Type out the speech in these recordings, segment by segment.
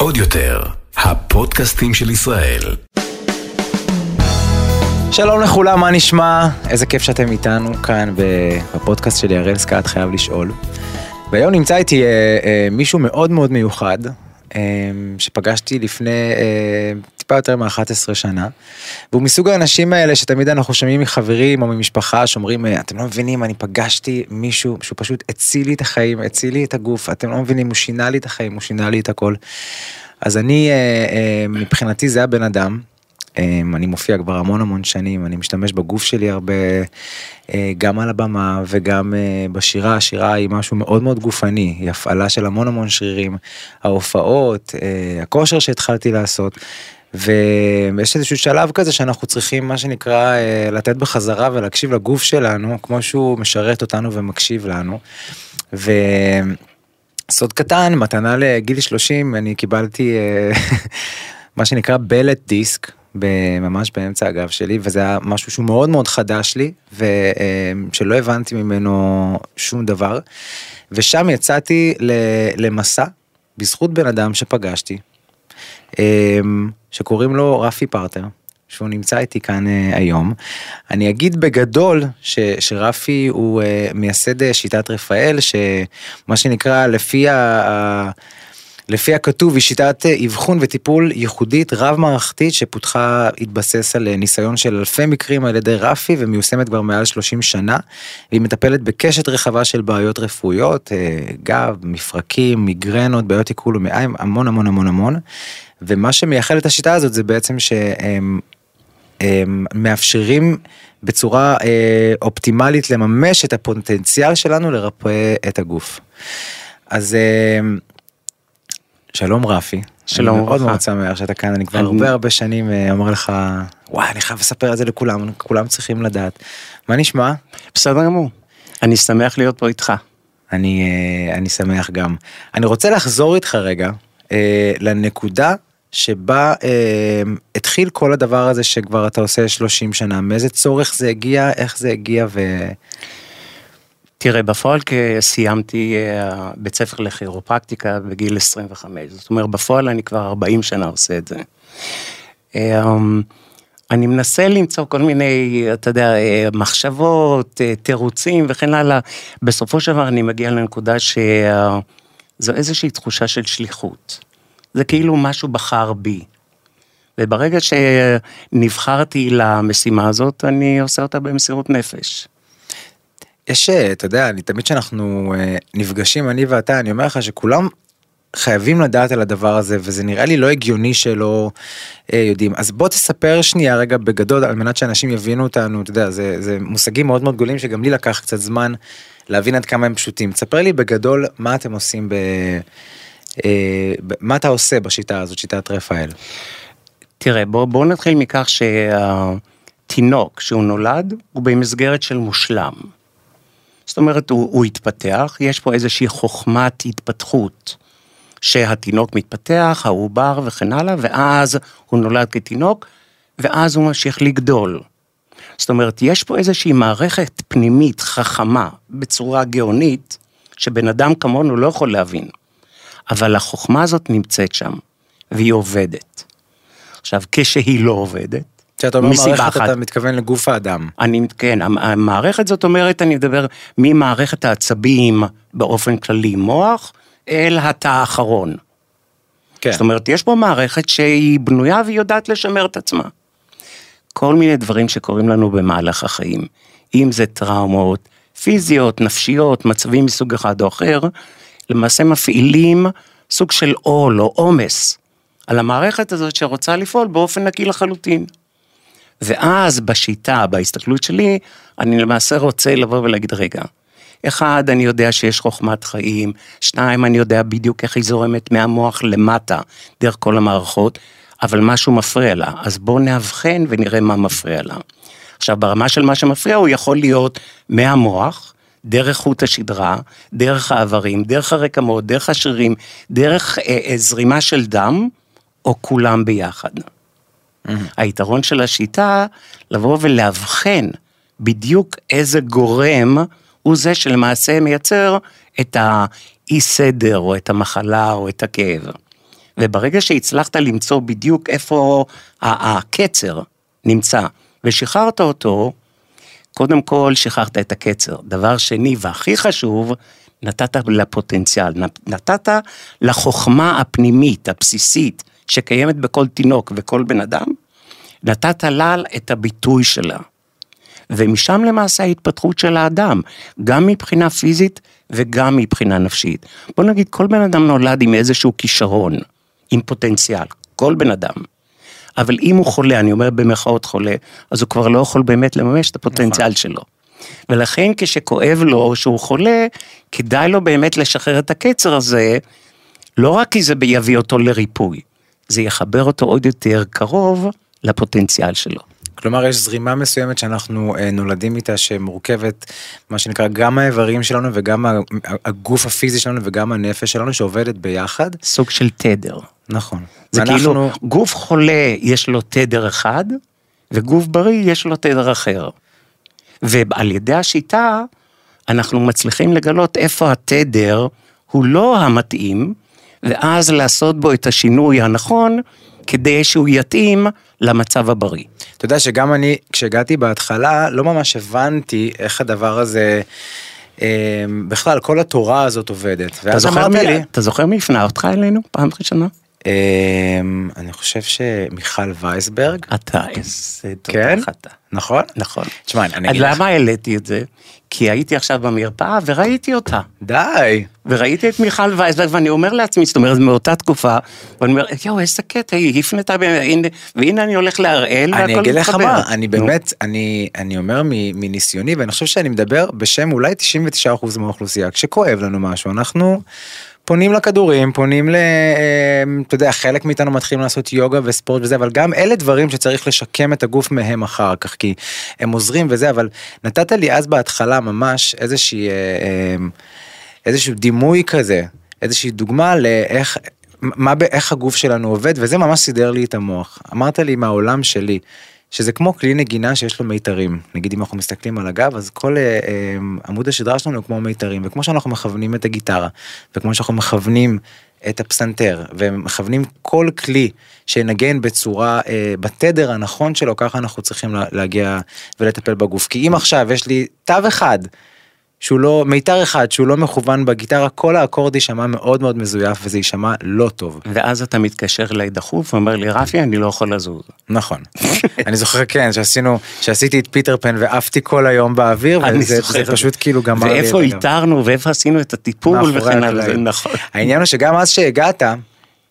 AudioTel, הפודקאסטים של ישראל. שלום לכולם, מה נשמע? איזה כיף שאתם איתנו כאן בפודקאסט שלי, הראל סקעת חייב לשאול. והיום נמצא איתי מישהו מאוד מאוד מיוחד, שפגשתי לפני טיפה יותר מ-11 שנה, והוא מסוג האנשים האלה שתמיד אנחנו שומעים מחברים או ממשפחה שאומרים, אתם לא מבינים, אני פגשתי מישהו שהוא פשוט הציל לי את החיים, הציל לי את הגוף, אתם לא מבינים, הוא שינה לי את החיים, הוא שינה לי את הכל. אז אני, מבחינתי זה הבן אדם, אני מופיע כבר המון שנים, אני משתמש בגוף שלי הרבה, גם על הבמה וגם בשירה. השירה היא משהו מאוד מאוד גופני, היא הפעלה של המון שרירים, ההופעות, הכושר שהתחלתי לעשות, ויש איזשהו שלב כזה שאנחנו צריכים מה שנקרא לתת בחזרה ולהקשיב לגוף שלנו, כמו שהוא משרת אותנו ומקשיב לנו. ו... סוד קטן, מתנה לגיל 30, אני קיבלתי מה שנקרא בלט דיסק, ממש באמצע הגב שלי, וזה היה משהו שהוא מאוד מאוד חדש לי, ושלא הבנתי ממנו שום דבר, ושם יצאתי למסע, בזכות בן אדם שפגשתי, שקוראים לו רפי פרטר, שהוא נמצא איתי כאן היום. אני אגיד בגדול שרפי הוא מייסד שיטת רפאל, שמה שנקרא לפי הכתוב, היא שיטת אבחון וטיפול ייחודית רב-מערכתית, שפותחה, התבסס על ניסיון של אלפי מקרים על ידי רפי, ומיושמת כבר מעל 30 שנה, והיא מטפלת בקשת רחבה של בעיות רפואיות, גב, מפרקים, מיגרנות, בעיות עיכול ומעיים, המון. ומה שמייחד את השיטה הזאת, זה בעצם שהם מאפשרים בצורה אופטימלית לממש את הפוטנציאל שלנו לרפא את הגוף. אז... שלום רפי. שלום רפי. אני מאוד מאוד שמח שאתה כאן, אני כבר הרבה שנים אומר לך, וואי, אני חייב לספר את זה לכולם, כולם צריכים לדעת. מה נשמע? בסדר גמור. אני שמח להיות פה איתך. אני שמח גם. אני רוצה לחזור איתך רגע, לנקודה שבה התחיל כל הדבר הזה שכבר אתה עושה 30 שנה, מאיזה צורך זה הגיע, איך זה הגיע ו... תראה, בפועל סיימתי בית ספר לכירופרקטיקה בגיל 25, זאת אומרת, בפועל אני כבר 40 שנה עושה את זה. אני מנסה למצוא כל מיני, אתה יודע, מחשבות, תירוצים וכן הלאה, בסופו של דבר אני מגיע לנקודה שזו איזושהי תחושה של שליחות, זה כאילו משהו בחר בי, וברגע שנבחרתי למשימה הזאת, אני עושה אותה במסירות נפש. יש, אתה יודע, אני תמיד שאנחנו נפגשים, אני ואתה, אני אומר לך שכולם חייבים לדעת על הדבר הזה, וזה נראה לי לא הגיוני שלא יודעים. אז בוא תספר שנייה רגע בגדול, על מנת שאנשים יבינו אותנו, אתה יודע, זה מושגים מאוד מאוד גדולים, שגם לי לקח קצת זמן להבין עד כמה הם פשוטים. תספר לי בגדול מה אתם עושים, מה אתה עושה בשיטה הזאת, שיטת רפאל. תראה, בוא נתחיל מכך שהתינוק שהוא נולד, הוא במסגרת של מושלם. זאת אומרת, הוא התפתח, יש פה איזושהי חוכמת התפתחות, שהתינוק מתפתח, העובר וכן הלאה, ואז הוא נולד כתינוק, ואז הוא ממשיך לגדול. זאת אומרת, יש פה איזושהי מערכת פנימית חכמה, בצורה גאונית, שבן אדם כמונו לא יכול להבין. אבל החוכמה הזאת נמצאת שם, והיא עובדת. עכשיו, כשהיא לא עובדת, כשאתה אומר מערכת, אתה מתכוון לגוף האדם. כן, המערכת זאת אומרת, אני מדבר ממערכת העצבים באופן כללי מוח, אל התא האחרון. כן. זאת אומרת, יש פה מערכת שהיא בנויה והיא יודעת לשמר את עצמה. כל מיני דברים שקורים לנו במהלך החיים, אם זה טראומות, פיזיות, נפשיות, מצבים מסוג אחד או אחר, למעשה מפעילים סוג של עול או עומס, על המערכת הזאת שרוצה לפעול באופן נקי לחלוטין. ואז בשיטה, בהסתכלות שלי, אני למעשה רוצה לבוא ולהגיד, רגע, אחד, אני יודע שיש חוכמת חיים, שניים, אני יודע בדיוק איך היא זורמת מהמוח למטה, דרך כל המערכות, אבל משהו מפריע לה, אז בואו נאבחן ונראה מה מפריע לה. עכשיו, ברמה של מה שמפריע, הוא יכול להיות מהמוח, דרך חוט השדרה, דרך העברים, דרך הרקמות, דרך השרירים, דרך זרימה של דם, או כולם ביחד. היתרון של השיטה, לבוא ולהבחן בדיוק איזה גורם הוא זה שלמעשה מייצר את אי סדר, או את המחלה, או את הכאב. וברגע שהצלחת למצוא בדיוק איפה הקצר נמצא, ושחררת אותו, קודם כל שחררת את הקצר. דבר שני והכי חשוב, נתת לפוטנציאל, נתת לחוכמה הפנימית, הבסיסית, שקיימת בכל תינוק וכל בן אדם, נתת לל את הביטוי שלה. ומשם למעשה ההתפתחות של האדם, גם מבחינה פיזית וגם מבחינה נפשית. בוא נגיד, כל בן אדם נולד עם איזשהו כישרון, עם פוטנציאל, כל בן אדם. אבל אם הוא חולה, אני אומר במחאות חולה, אז הוא כבר לא יכול באמת לממש את הפוטנציאל שלו. ולכן כשכואב לו או שהוא חולה, כדאי לו באמת לשחרר את הקצר הזה, לא רק כי זה יביא אותו לריפוי, זה יחבר אותו עוד יותר קרוב לפוטנציאל שלו. כלומר, יש זרימה מסוימת שאנחנו נולדים איתה, שמורכבת, מה שנקרא, גם האיברים שלנו, וגם הגוף הפיזי שלנו, וגם הנפש שלנו, שעובדת ביחד. סוג של תדר. נכון. זה כאילו, גוף חולה יש לו תדר אחד, וגוף בריא יש לו תדר אחר. ועל ידי השיטה, אנחנו מצליחים לגלות איפה התדר הוא לא המתאים, ואז לעשות בו את השינוי הנכון, כדי שהוא יתאים למצב הבריא. אתה יודע שגם אני, כשהגעתי בהתחלה, לא ממש הבנתי איך הדבר הזה, בכלל, כל התורה הזאת עובדת. ואז אמרתי לי... אתה זוכר מי הפנה אותך אלינו פעם ראשונה? אני חושב שמיכל וייסברג. אתה, איזה תותח אתה. נכון? נכון. תשמע, אני אגיד לך. למה העליתי את זה? כי הייתי עכשיו במרפאה וראיתי אותה. די. וראיתי את מיכל וייסברג, ואני אומר לעצמי, זאת אומרת, מאותה תקופה, ואני אומר, יואו, איזה קטע, היא הפנתה, והנה אני הולך להראל, והכל מתחבר. אני אגיד לך מה, אני באמת, אני אומר מניסיוני, ואני חושב שאני מדבר בשם אולי 99% מהאוכלוסייה, כשכואב לנו משהו, אנחנו... פונים לכדורים, פונים ל... אתה יודע, חלק מאיתנו מתחילים לעשות יוגה וספורט וזה, אבל גם אלה דברים שצריך לשקם את הגוף מהם אחר כך, כי הם עוזרים וזה, אבל נתת לי אז בהתחלה ממש איזשהו דימוי כזה, איזושהי דוגמה לאיך, איך הגוף שלנו עובד, וזה ממש סידר לי את המוח. אמרת לי מהעולם שלי, שזה כמו כלי נגינה שיש לו מיתרים. נגיד אם אנחנו מסתכלים על הגב, אז כל עמוד השדרה שלנו הוא כמו מיתרים, וכמו שאנחנו מכוונים את הגיטרה, וכמו שאנחנו מכוונים את הפסנתר, ומכוונים כל כלי שנגן בצורה, בתדר הנכון שלו, ככה אנחנו צריכים להגיע ולטפל בגוף. כי אם עכשיו יש לי תו אחד, מיתר אחד שהוא לא מכוון בגיטרה, כל האקורד יישמע מאוד מאוד מזויף, וזה יישמע לא טוב. ואז אתה מתקשר אליי דחוף, ואומר לי, רפי, אני לא יכול לזוז. נכון. אני זוכר, כן, שעשיתי את פיטר פן, ועפתי כל היום באוויר, וזה פשוט כאילו גמר לי. ואיפה איתרנו, ואיפה עשינו את הטיפול, וכן הלאה. נכון. העניין הוא שגם אז שהגעת,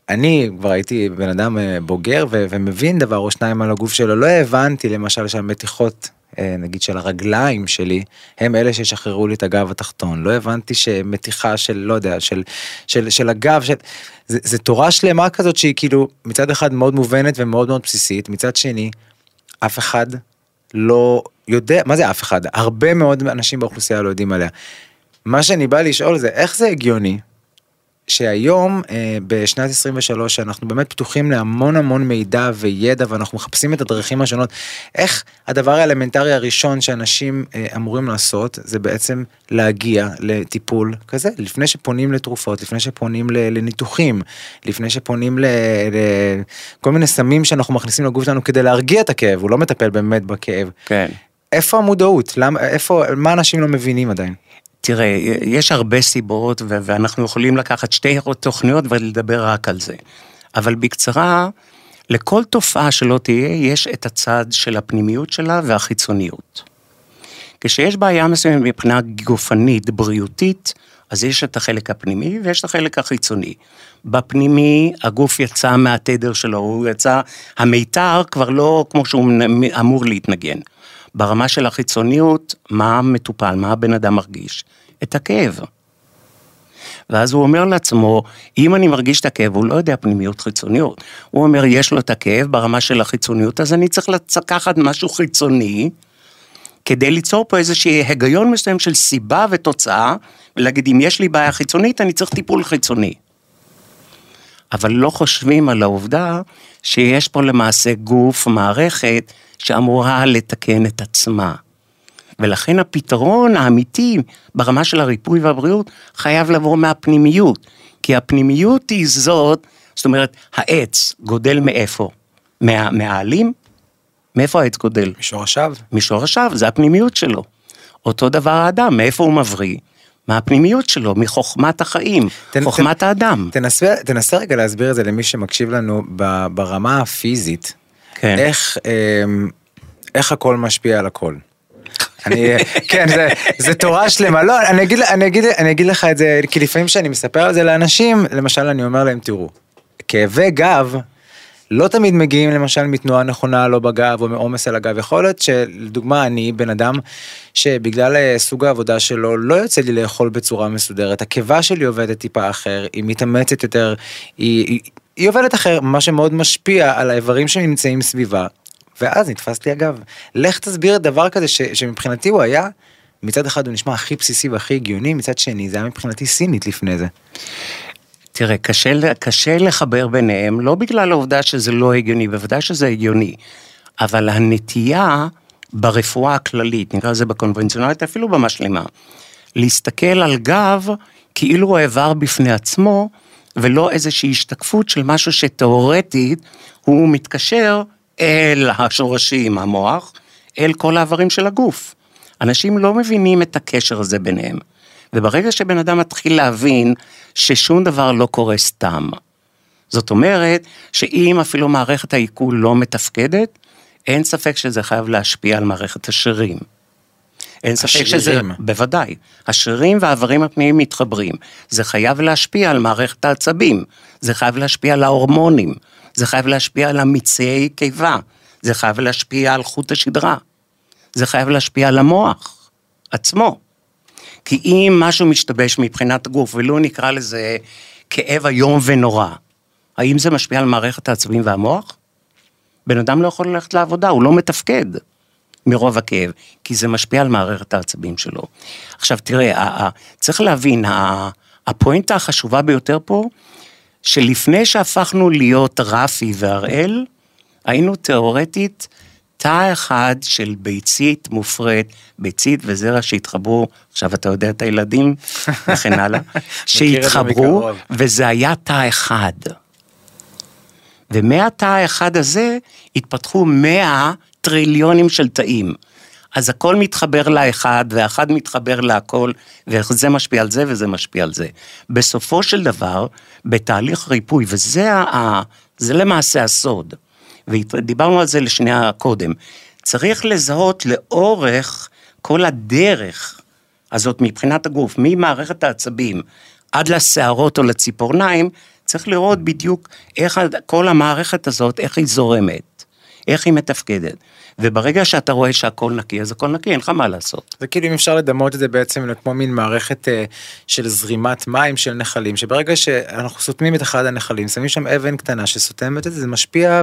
אני כבר הייתי בן אדם בוגר, ומבין דבר או שניים על הגוף שלו, לא הבנתי למשל שהמתיחות נגיד של הרגליים שלי, הם אלה ששחררו לי את הגב התחתון. לא הבנתי שמתיחה של, לא יודע, של הגב, זה תורה שלמה כזאת שהיא כאילו, מצד אחד מאוד מובנת ומאוד מאוד בסיסית, מצד שני, אף אחד לא יודע, מה זה אף אחד? הרבה מאוד אנשים באוכלוסייה לא יודעים עליה. מה שאני בא לשאול זה, איך זה הגיוני? שהיום, בשנת 23, אנחנו באמת פתוחים להמון המון מידע וידע, ואנחנו מחפשים את הדרכים השונות. איך הדבר האלמנטרי הראשון שאנשים אמורים לעשות, זה בעצם להגיע לטיפול כזה, לפני שפונים לתרופות, לפני שפונים לניתוחים, לפני שפונים לכל מיני סמים שאנחנו מכניסים לגוף שלנו כדי להרגיע את הכאב, הוא לא מטפל באמת בכאב. כן. איפה המודעות? מה אנשים לא מבינים עדיין? תראה, יש הרבה סיבות, ואנחנו יכולים לקחת שתי תוכניות ולדבר רק על זה. אבל בקצרה, לכל תופעה שלא תהיה, יש את הצד של הפנימיות שלה והחיצוניות. כשיש בעיה מסוימת מבחינה גופנית, בריאותית, אז יש את החלק הפנימי ויש את החלק החיצוני. בפנימי, הגוף יצא מהתדר שלו, הוא יצא, המיתר כבר לא כמו שהוא אמור להתנגן. ברמה של החיצוניות, מה המטופל, מה הבן אדם מרגיש? את הכאב. ואז הוא אומר לעצמו, אם אני מרגיש את הכאב, הוא לא יודע פנימיות חיצוניות. הוא אומר, יש לו את הכאב ברמה של החיצוניות, אז אני צריך לקחת משהו חיצוני, כדי ליצור פה איזושהי היגיון מסוים של סיבה ותוצאה, ולהגיד, אם יש לי בעיה חיצונית, אני צריך טיפול חיצוני. אבל לא חושבים על העובדה, שיש פה למעשה גוף, מערכת, שאמורה לתקן את עצמה, ולכן הפתרון האמיתי ברמה של הריפוי והבריאות חייב לבוא מהפנימיות, כי הפנימיות היא זאת אומרת, העץ גודל מאיפה? מהעלים? מאיפה העץ גודל? משורשיו. משורשיו, זה הפנימיות שלו. אותו דבר האדם, מאיפה הוא מבריא? מהפנימיות שלו, מחוכמת החיים, חוכמת האדם. תנסה רגע להסביר את זה למי שמקשיב לנו ברמה הפיזית, איך הכל משפיע על הכל. כן, זה תורה שלמה. לא, אני אגיד לך את זה, כי לפעמים שאני מספר על זה לאנשים, למשל אני אומר להם, תראו, כאבי גב לא תמיד מגיעים למשל מתנועה נכונה לא בגב או מעומס על הגב. יכול להיות שלדוגמה אני בן אדם שבגלל סוג העבודה שלו לא יוצא לי לאכול בצורה מסודרת, הקיבה שלי עובדת טיפה אחר, היא מתאמצת יותר, היא עובדת אחר, מה שמאוד משפיע על האיברים שנמצאים סביבה, ואז נתפס לי הגב. לך תסביר דבר כזה שמבחינתי הוא היה, מצד אחד הוא נשמע הכי בסיסי והכי הגיוני, מצד שני זה היה מבחינתי סינית לפני זה. תראה, קשה לחבר ביניהם, לא בגלל העובדה שזה לא הגיוני, בוודאי שזה הגיוני, אבל הנטייה ברפואה הכללית, נקרא לזה בקונבנציונלית, אפילו במשלימה, להסתכל על גב כאילו הוא העבר בפני עצמו, ולא איזושהי השתקפות של משהו שתיאורטית הוא מתקשר אל השורשים, המוח, אל כל העברים של הגוף. אנשים לא מבינים את הקשר הזה ביניהם. וברגע שבן אדם מתחיל להבין ששום דבר לא קורה סתם. זאת אומרת, שאם אפילו מערכת העיכול לא מתפקדת, אין ספק שזה חייב להשפיע על מערכת השרירים. אין ספק שזה, בוודאי, השרירים והעברים הפנימיים מתחברים. זה חייב להשפיע על מערכת העצבים, זה חייב להשפיע על ההורמונים, זה חייב להשפיע על המצעי קיבה, זה חייב להשפיע על חוט השדרה, זה חייב להשפיע על המוח עצמו. כי אם משהו משתבש מבחינת גוף, ולא נקרא לזה כאב היום ונורא, האם זה משפיע על מערכת העצבים והמוח? בן אדם לא יכול ללכת לעבודה, הוא לא מתפקד מרוב הכאב, כי זה משפיע על מערכת העצבים שלו. עכשיו תראה, צריך להבין, הפואנטה החשובה ביותר פה, שלפני שהפכנו להיות רפי והראל, היינו תיאורטית, תא אחד של ביצית מופרט, ביצית וזרע שהתחברו, עכשיו אתה יודע את הילדים, וכן הלאה, שהתחברו, וזה היה תא אחד. ומהתא האחד הזה, התפתחו 100 טריליונים של תאים. אז הכל מתחבר לאחד, ואחד מתחבר להכל, וזה משפיע על זה, וזה משפיע על זה. בסופו של דבר, בתהליך ריפוי, וזה למעשה הסוד, ודיברנו על זה לשנייה קודם, צריך לזהות לאורך כל הדרך הזאת מבחינת הגוף, ממערכת העצבים עד לשערות או לציפורניים, צריך לראות בדיוק איך כל המערכת הזאת, איך היא זורמת, איך היא מתפקדת. וברגע שאתה רואה שהכל נקי, אז הכל נקי, אין לך מה לעשות. זה כאילו אם אפשר לדמות את זה בעצם כמו מין מערכת של זרימת מים של נחלים, שברגע שאנחנו סותמים את אחד הנחלים, שמים שם אבן קטנה שסותמת את זה, זה משפיע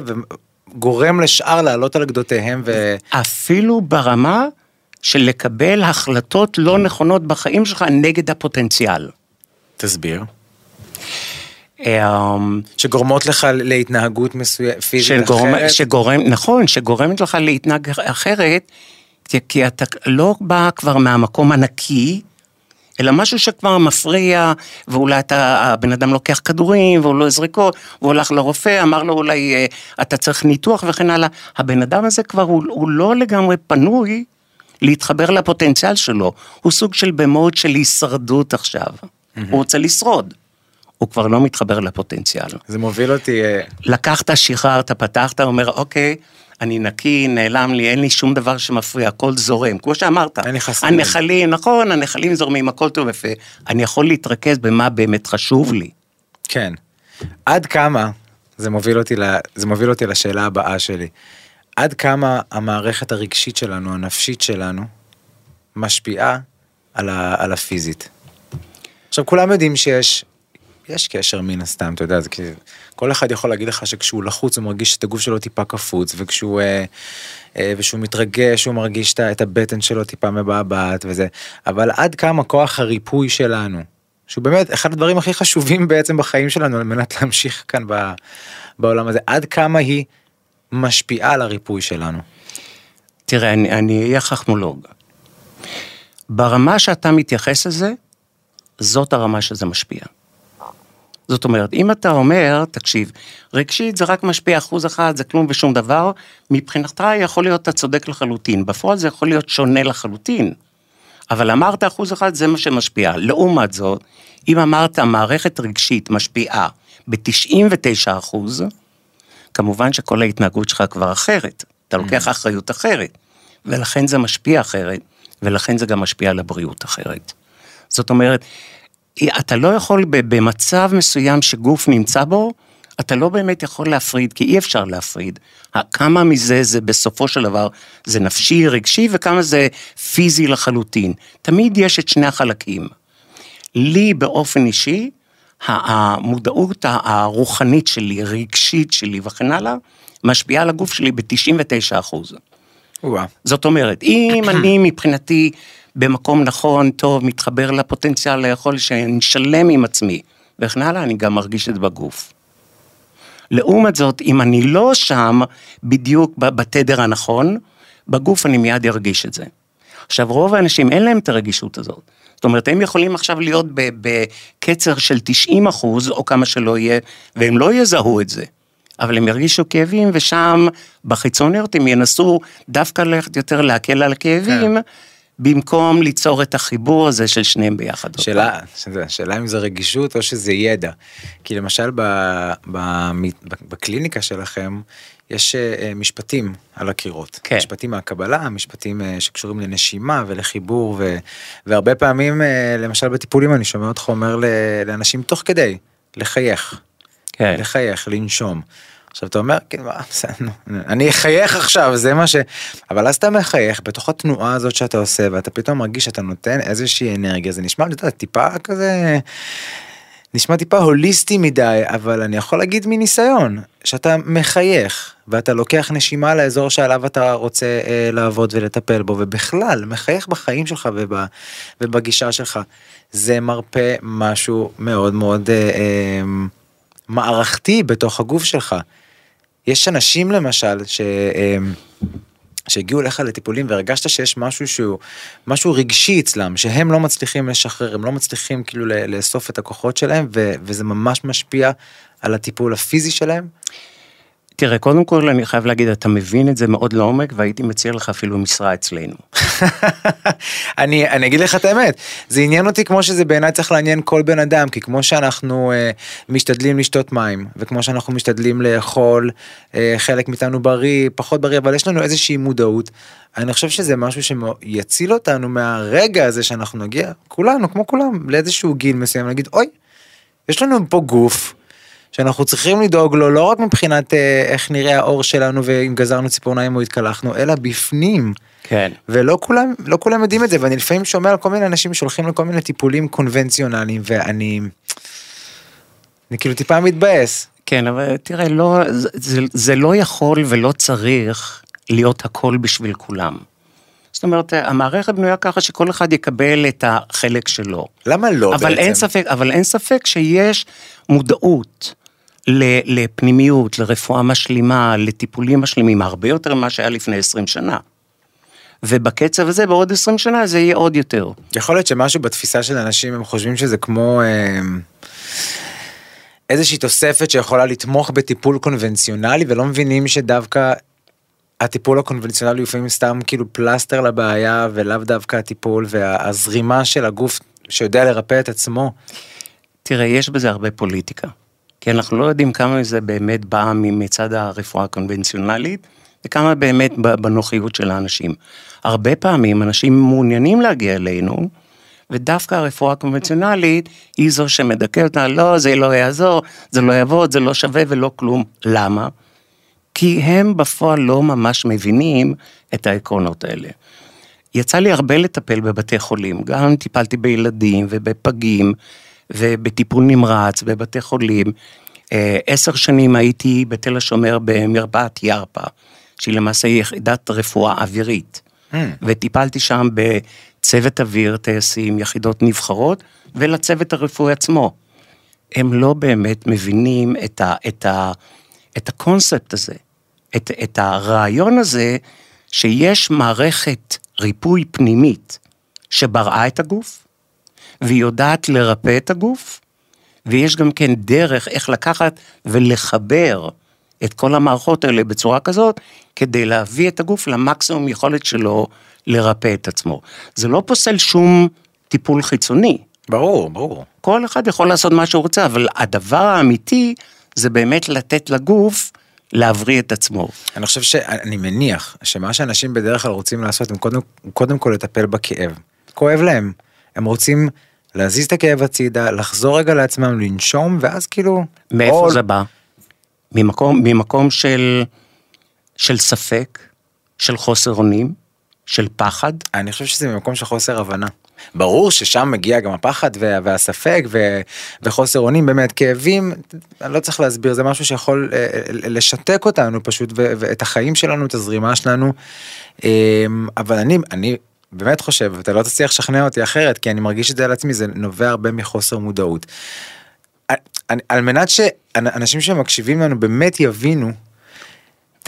וגורם לשאר לעלות על גדותיהם. אפילו ברמה של לקבל החלטות לא נכונות בחיים שלך נגד הפוטנציאל. תסביר. שגורמות לך להתנהגות פיזית אחרת. נכון, שגורמת לך להתנהג אחרת, כי אתה לא בא כבר מהמקום הנקי, אלא משהו שכבר מפריע, ואולי הבן אדם לוקח כדורים, והוא לא זריקות, והוא הולך לרופא, אמר לו אולי אתה צריך ניתוח וכן הלאה. הבן אדם הזה כבר הוא לא לגמרי פנוי להתחבר לפוטנציאל שלו. הוא סוג של במות של הישרדות עכשיו. הוא רוצה לשרוד. הוא כבר לא מתחבר לפוטנציאל. זה מוביל אותי... לקחת, שחררת, פתחת, אומר, אוקיי, אני נקי, נעלם לי, אין לי שום דבר שמפריע, הכל זורם. כמו שאמרת, הנחלים, נכון, הנחלים זורמים, הכל טוב ופה. אני יכול להתרכז במה באמת חשוב לי. כן. עד כמה, זה מוביל אותי לשאלה הבאה שלי, עד כמה המערכת הרגשית שלנו, הנפשית שלנו, משפיעה על הפיזית. עכשיו, כולם יודעים יש קשר מן הסתם, אתה יודע, כל אחד יכול להגיד לך שכשהוא לחוץ, הוא מרגיש את הגוף שלו טיפה קפוץ, וכשהוא מתרגש, הוא מרגיש את הבטן שלו טיפה מבעבעת וזה, אבל עד כמה כוח הריפוי שלנו, שהוא באמת אחד הדברים הכי חשובים בעצם בחיים שלנו, על מנת להמשיך כאן בעולם הזה, עד כמה היא משפיעה על הריפוי שלנו? תראה, אני אהיה חכמולוג. ברמה שאתה מתייחס לזה, זאת הרמה שזה משפיע. זאת אומרת, אם אתה אומר, תקשיב, רגשית זה רק משפיע 1%, זה כלום ושום דבר, מבחינתך יכול להיות אתה צודק לחלוטין, בפועל זה יכול להיות שונה לחלוטין, אבל אמרת 1%, זה מה שמשפיע. לעומת זאת, אם אמרת מערכת רגשית משפיעה ב-99%, כמובן שכל ההתנהגות שלך כבר אחרת, אתה לוקח אחריות אחרת, ולכן זה משפיע אחרת, ולכן זה גם משפיע על הבריאות אחרת. זאת אומרת, אתה לא יכול במצב מסוים שגוף נמצא בו, אתה לא באמת יכול להפריד, כי אי אפשר להפריד. כמה מזה זה בסופו של דבר, זה נפשי, רגשי, וכמה זה פיזי לחלוטין. תמיד יש את שני החלקים. לי באופן אישי, המודעות הרוחנית שלי, רגשית שלי וכן הלאה, משפיעה על הגוף שלי ב-99%. זאת אומרת, אם אני מבחינתי במקום נכון, טוב, מתחבר לפוטנציאל, ליכול שנשלם עם עצמי, וכן הלאה, אני גם מרגיש את זה בגוף. לעומת זאת, אם אני לא שם בדיוק בתדר הנכון, בגוף אני מיד ארגיש את זה. עכשיו, רוב האנשים אין להם את הרגישות הזאת. זאת אומרת, הם יכולים עכשיו להיות בקצר של 90% או כמה שלא יהיה, והם לא יזהו את זה. אבל הם ירגישו כאבים, ושם בחיצוניות הם ינסו דווקא ללכת יותר להקל על כאבים, כן. במקום ליצור את החיבור הזה של שניהם ביחד. שאלה אם זה רגישות או שזה ידע. כי למשל בקליניקה שלכם, יש משפטים על הקירות. כן. משפטים מהקבלה, משפטים שקשורים לנשימה ולחיבור, והרבה פעמים, למשל בטיפולים, אני שומע אותך אומר לאנשים תוך כדי, לחייך. כן. לחייך, לנשום. עכשיו אתה אומר, אני אחייך עכשיו, זה מה ש... אבל אז אתה מחייך, בתוך התנועה הזאת שאתה עושה, ואתה פתאום מרגיש שאתה נותן איזושהי אנרגיה, זה נשמע, אתה יודע, טיפה כזה... נשמע טיפה הוליסטי מדי, אבל אני יכול להגיד מניסיון, שאתה מחייך, ואתה לוקח נשימה לאזור שעליו אתה רוצה לעבוד ולטפל בו, ובכלל, מחייך בחיים שלך ובגישה שלך, זה מרפא משהו מאוד מאוד... מערכתי בתוך הגוף שלך. יש אנשים למשל שהגיעו לך לטיפולים והרגשת שיש משהו שהוא משהו רגשי אצלם, שהם לא מצליחים לשחרר, הם לא מצליחים כאילו לאסוף את הכוחות שלהם, וזה ממש משפיע על הטיפול הפיזי שלהם. תראה, קודם כל אני חייב להגיד, אתה מבין את זה מאוד לעומק, והייתי מציע לך אפילו משרה אצלנו. אני אגיד לך את האמת, זה עניין אותי כמו שזה בעיניי צריך לעניין כל בן אדם, כי כמו שאנחנו משתדלים לשתות מים, וכמו שאנחנו משתדלים לאכול, חלק מאיתנו בריא, פחות בריא, אבל יש לנו איזושהי מודעות, אני חושב שזה משהו שיציל אותנו מהרגע הזה שאנחנו נגיע, כולנו, כמו כולם, לאיזשהו גיל מסוים, נגיד, אוי, יש לנו פה גוף, שאנחנו צריכים לדאוג לו, לא רק מבחינת איך נראה האור שלנו, ואם גזרנו ציפורניים או התקלחנו, אלא בפנים. כן. ולא כולם, לא כולם יודעים את זה, ואני לפעמים שומע על כל מיני אנשים שולחים לכל מיני טיפולים קונבנציונליים, ואני כאילו טיפה מתבאס. כן, אבל תראה, לא, זה לא יכול ולא צריך להיות הכל בשביל כולם. זאת אומרת, המערכת בנויה ככה שכל אחד יקבל את החלק שלו. למה לא אבל בעצם? אבל אין ספק שיש מודעות לפנימיות, לרפואה משלימה, לטיפולים משלימים, הרבה יותר ממה שהיה לפני 20 שנה. ובקצב הזה, בעוד 20 שנה, זה יהיה עוד יותר. יכול להיות שמשהו בתפיסה של אנשים, הם חושבים שזה כמו... איזושהי תוספת שיכולה לתמוך בטיפול קונבנציונלי, ולא מבינים שדווקא... הטיפול הקונבנציונלי לפעמים סתם כאילו פלסטר לבעיה, ולאו דווקא הטיפול, והזרימה של הגוף שיודע לרפא את עצמו. תראה, יש בזה הרבה פוליטיקה, כי אנחנו לא יודעים כמה זה באמת בא מצד הרפואה הקונבנציונלית, וכמה באמת בנוחיות של האנשים. הרבה פעמים אנשים מעוניינים להגיע אלינו, ודווקא הרפואה הקונבנציונלית היא זו שמדכא אותה, לא, זה לא יעזור, זה לא יעבוד, זה לא שווה ולא כלום. למה? כי הם בפועל לא ממש מבינים את העקרונות האלה. יצא לי הרבה לטפל בבתי חולים, גם טיפלתי בילדים ובפגים, ובטיפול נמרץ, בבתי חולים. 10 שנים הייתי בתל השומר במרפאת ירפה, שהיא למעשה יחידת רפואה אווירית, וטיפלתי שם בצוות אוויר, טייסים, יחידות נבחרות, ולצוות הרפואי עצמו. הם לא באמת מבינים את הקונספט הזה, את הרעיון הזה, שיש מערכת ריפוי פנימית, שבראה את הגוף, והיא יודעת לרפא את הגוף, ויש גם כן דרך איך לקחת ולחבר את כל המערכות האלה בצורה כזאת, כדי להביא את הגוף למקסימום יכולת שלו לרפא את עצמו. זה לא פוסל שום טיפול חיצוני. ברור, ברור. כל אחד יכול לעשות מה שהוא רוצה, אבל הדבר האמיתי זה באמת לתת לגוף להבריא את עצמו. אני חושב שאני מניח שמה שאנשים בדרך כלל רוצים לעשות, הם קודם כל לטפל בכאב. כואב להם. הם רוצים להזיז את הכאב הצידה, לחזור רגע לעצמם, לנשום, ואז כאילו... מאיפה זה בא? ממקום של ספק, של חוסר אונים, של פחד. אני חושב שזה ממקום של חוסר הבנה. ברור ששם מגיע גם הפחד והספק וחוסר אונים, באמת כאבים, לא צריך להסביר, זה משהו שיכול לשתק אותנו פשוט, ואת החיים שלנו, את הזרימה שלנו, אבל אני באמת חושב, אתה לא תצליח לשכנע אותי אחרת, כי אני מרגיש את זה על עצמי, זה נובע הרבה מחוסר מודעות. על מנת שאנשים שמקשיבים לנו באמת יבינו,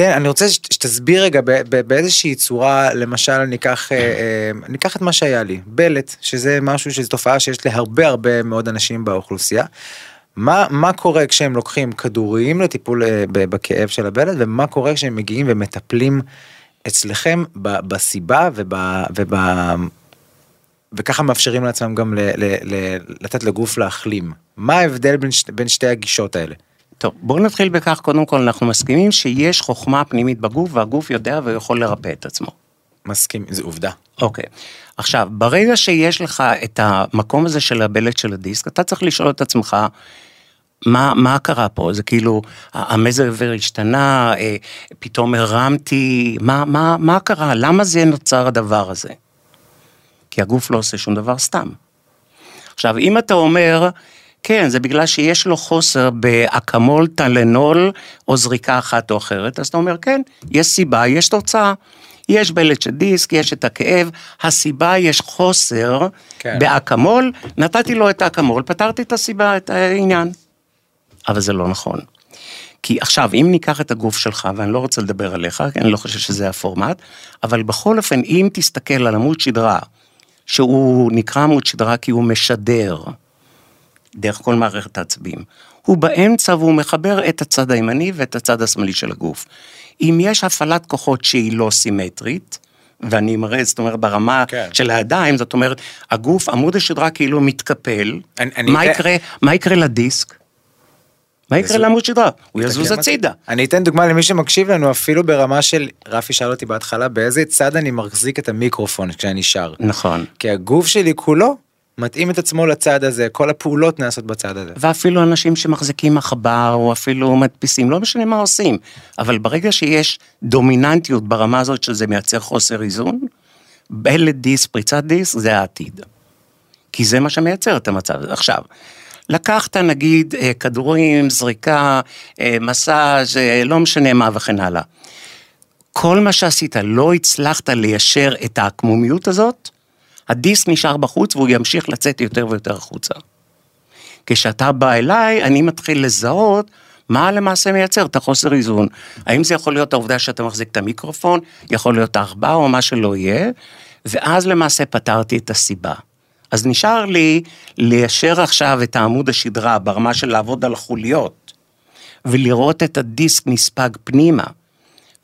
אני רוצה שתסביר רגע באיזושהי צורה, למשל אני אקח את מה שהיה לי, בלט, שזה משהו, שזו תופעה שיש להרבה הרבה מאוד אנשים באוכלוסייה, מה קורה כשהם לוקחים כדורים לטיפול בכאב של הבלט, ומה קורה כשהם מגיעים ומטפלים אצלכם בסיבה, וככה מאפשרים לעצמם גם לתת לגוף להחלים. מה ההבדל בין שתי הגישות האלה? טוב, בואו נתחיל בכך, קודם כל אנחנו מסכימים שיש חוכמה פנימית בגוף, והגוף יודע ויכול לרפא את עצמו. מסכים, זה עובדה. אוקיי. עכשיו, ברגע שיש לך את המקום הזה של הבלט של הדיסק, אתה צריך לשאול את עצמך, מה קרה פה? זה כאילו, המזג האוויר השתנה, פתאום הרמתי, מה קרה? למה זה נוצר הדבר הזה? כי הגוף לא עושה שום דבר סתם. עכשיו, אם אתה אומר... כן, זה בגלל שיש לו חוסר באקמול, טלנול, או זריקה אחת או אחרת, אז אתה אומר, כן, יש סיבה, יש תוצאה, יש בלט של דיסק, יש את הכאב, הסיבה יש חוסר באקמול, נתתי לו את האקמול, פתרתי את הסיבה, את העניין. אבל זה לא נכון. כי עכשיו, אם ניקח את הגוף שלך, ואני לא רוצה לדבר עליך, אני לא חושב שזה הפורמט, אבל בכל אופן, אם תסתכל על עמוד שדרה, שהוא נקרא עמוד שדרה כי הוא משדר, דרך כל מערכת העצבים, הוא באמצע והוא מחבר את הצד הימני ואת הצד השמאלי של הגוף. אם יש הפעלת כוחות שהיא לא סימטרית, ואני מראה, זאת אומרת, ברמה של הידיים, זאת אומרת, הגוף, עמוד השדרה כאילו מתקפל, מה יקרה לדיסק? מה יקרה לעמוד שדרה? הוא יזוז הצידה. אני אתן דוגמה למי שמקשיב לנו, אפילו ברמה של, רפי שאל אותי בהתחלה, באיזה צד אני מחזיק את המיקרופון כשאני שר. נכון. כי הגוף שלי כולו, מתאים את עצמו לצד הזה, כל הפעולות נעשות בצד הזה. ואפילו אנשים שמחזיקים מחבר, או אפילו מדפיסים, לא משנה מה עושים, אבל ברגע שיש דומיננטיות ברמה הזאת, שזה מייצר חוסר איזון, בלט דיסק, פריצת דיסק, זה העתיד. כי זה מה שמייצר את המצב הזה. עכשיו, לקחת נגיד כדורים, זריקה, מסאז', לא משנה מה וכן הלאה. כל מה שעשית, לא הצלחת ליישר את העקמומיות הזאת, הדיסק נשאר בחוץ, והוא ימשיך לצאת יותר ויותר החוצה. כשאתה בא אליי, אני מתחיל לזהות, מה למעשה מייצר את החוסר איזון. האם זה יכול להיות העובדה שאתה מחזיק את המיקרופון, יכול להיות הארבע או מה שלא יהיה, ואז למעשה פתרתי את הסיבה. אז נשאר לי ליישר עכשיו את העמוד השדרה, ברמה של לעבוד על חוליות, ולראות את הדיסק נספג פנימה.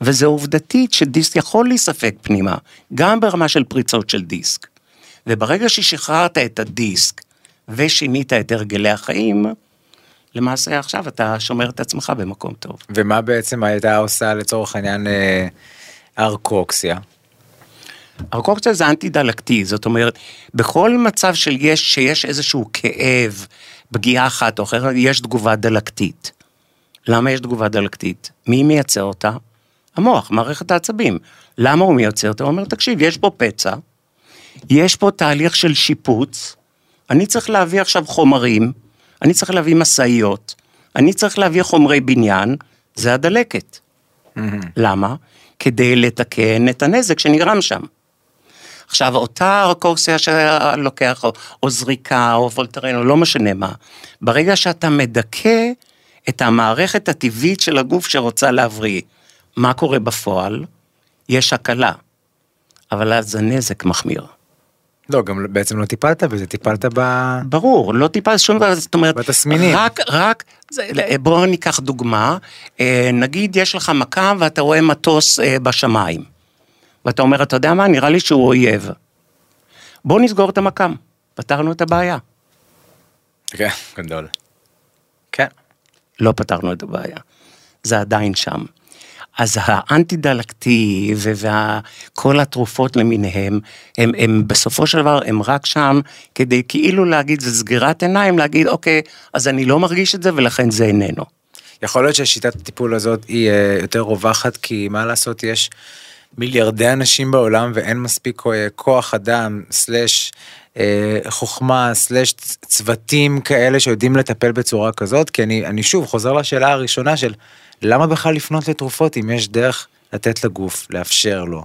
וזה עובדתית שדיסק יכול להיספג פנימה, גם ברמה של פריצות של דיסק. וברגע ששחררת את הדיסק, ושינית את הרגלי החיים, למעשה עכשיו אתה שומר את עצמך במקום טוב. ומה בעצם הייתה עושה לצורך העניין ארקוקסיה? ארקוקסיה זה אנטי-דלקתי, זאת אומרת, בכל מצב שיש איזשהו כאב, פגיעה אחת או אחרת, יש תגובה דלקתית. למה יש תגובה דלקתית? מי מייצר אותה? המוח, מערכת העצבים. למה הוא מייצר אותה? הוא אומר, תקשיב, יש פה פצע, יש פה תהליך של שיפוץ, אני צריך להביא עכשיו חומרים, אני צריך להביא מסעיות, אני צריך להביא חומרי בניין, זה הדלקת. למה? כדי לתקן את הנזק שנגרם שם. עכשיו, אותה ארקוקסיה שלוקח, או זריקה, או וולטרן, או לא משנה מה, ברגע שאתה מדכא את המערכת הטבעית של הגוף שרוצה להבריא, מה קורה בפועל? יש הקלה, אבל אז הנזק מחמיר. לא, גם בעצם לא טיפלת בזה, טיפלת ב... ברור, לא טיפלת שום דבר, זאת אומרת... בתסמינים. רק, בואו ניקח דוגמה, נגיד יש לך מכה ואתה רואה מטוס בשמיים, ואתה אומר, אתה יודע מה, נראה לי שהוא אויב. בואו נסגור את המקם, פתרנו את הבעיה. כן, גדול. כן. לא פתרנו את הבעיה, זה עדיין שם. אז האנטי-דלקטי וכל התרופות למיניהם, הם בסופו של דבר, הם רק שם, כדי כאילו להגיד, זה סגירת עיניים, להגיד, אוקיי, אז אני לא מרגיש את זה, ולכן זה איננו. יכול להיות שהשיטת הטיפול הזאת, היא יותר רווחת, כי מה לעשות, יש מיליארדי אנשים בעולם, ואין מספיק כוח אדם, סלש חוכמה, סלש צוותים כאלה, שיודעים לטפל בצורה כזאת, כי אני שוב חוזר לשאלה הראשונה של, למה בכלל לפנות לתרופות, אם יש דרך לתת לגוף, לאפשר לו?